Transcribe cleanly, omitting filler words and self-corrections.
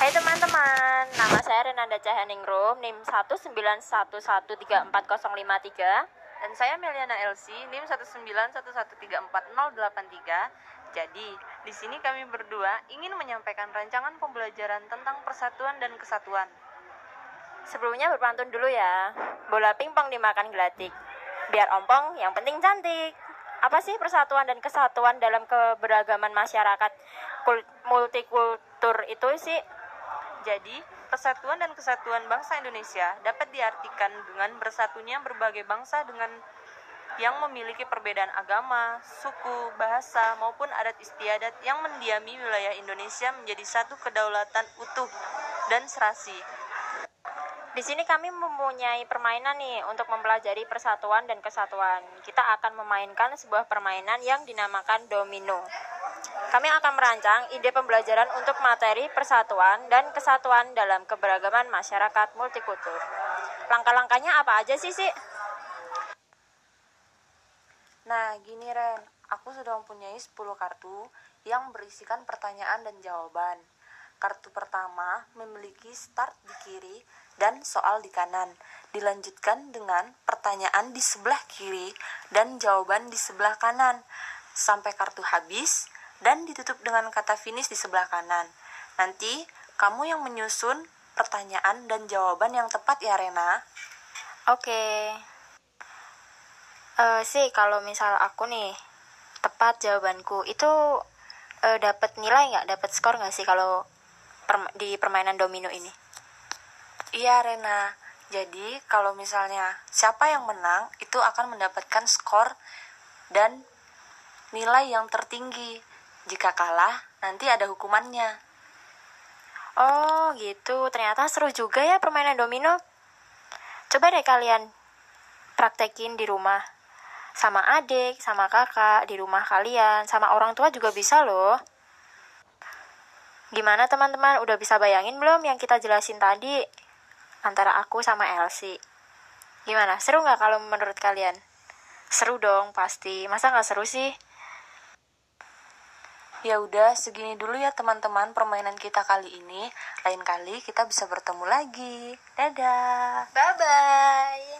Hai teman-teman, nama saya Renanda Cahyaningrum, NIM 191134053 dan saya Meliana Elsie, NIM 191134083. Jadi, di sini kami berdua ingin menyampaikan rancangan pembelajaran tentang persatuan dan kesatuan. Sebelumnya berpantun dulu ya. Bola pingpong dimakan gelatik, biar ompong yang penting cantik. Apa sih persatuan dan kesatuan dalam keberagaman masyarakat multikultur itu sih? Jadi, persatuan dan kesatuan bangsa Indonesia dapat diartikan dengan bersatunya berbagai bangsa dengan yang memiliki perbedaan agama, suku, bahasa, maupun adat istiadat yang mendiami wilayah Indonesia menjadi satu kedaulatan utuh dan serasi. Di sini kami mempunyai permainan nih untuk mempelajari persatuan dan kesatuan. Kita akan memainkan sebuah permainan yang dinamakan domino. Kami akan merancang ide pembelajaran untuk materi persatuan dan kesatuan dalam keberagaman masyarakat multikultur. Langkah-langkahnya apa aja sih? Nah, gini Ren, aku sudah mempunyai 10 kartu yang berisikan pertanyaan dan jawaban. Kartu pertama memiliki start di kiri dan soal di kanan. Dilanjutkan dengan pertanyaan di sebelah kiri dan jawaban di sebelah kanan sampai kartu habis dan ditutup dengan kata finish di sebelah kanan. Nanti kamu yang menyusun pertanyaan dan jawaban yang tepat ya Rena. Oke. Kalau misal aku nih tepat jawabanku itu dapat nilai nggak? Dapat skor nggak sih kalau di permainan domino ini? Iya Rena, jadi kalau misalnya siapa yang menang itu akan mendapatkan skor dan nilai yang tertinggi. Jika kalah nanti ada hukumannya. Oh gitu, ternyata seru juga ya permainan domino. Coba deh kalian praktekin di rumah, sama adik, sama kakak, di rumah kalian, sama orang tua juga bisa loh. Gimana teman-teman, udah bisa bayangin belum yang kita jelasin tadi antara aku sama Elsie? Gimana, seru gak kalau menurut kalian? Seru dong pasti, masa gak seru sih? Ya udah, segini dulu ya teman-teman permainan kita kali ini. Lain kali kita bisa bertemu lagi. Dadah. Bye-bye.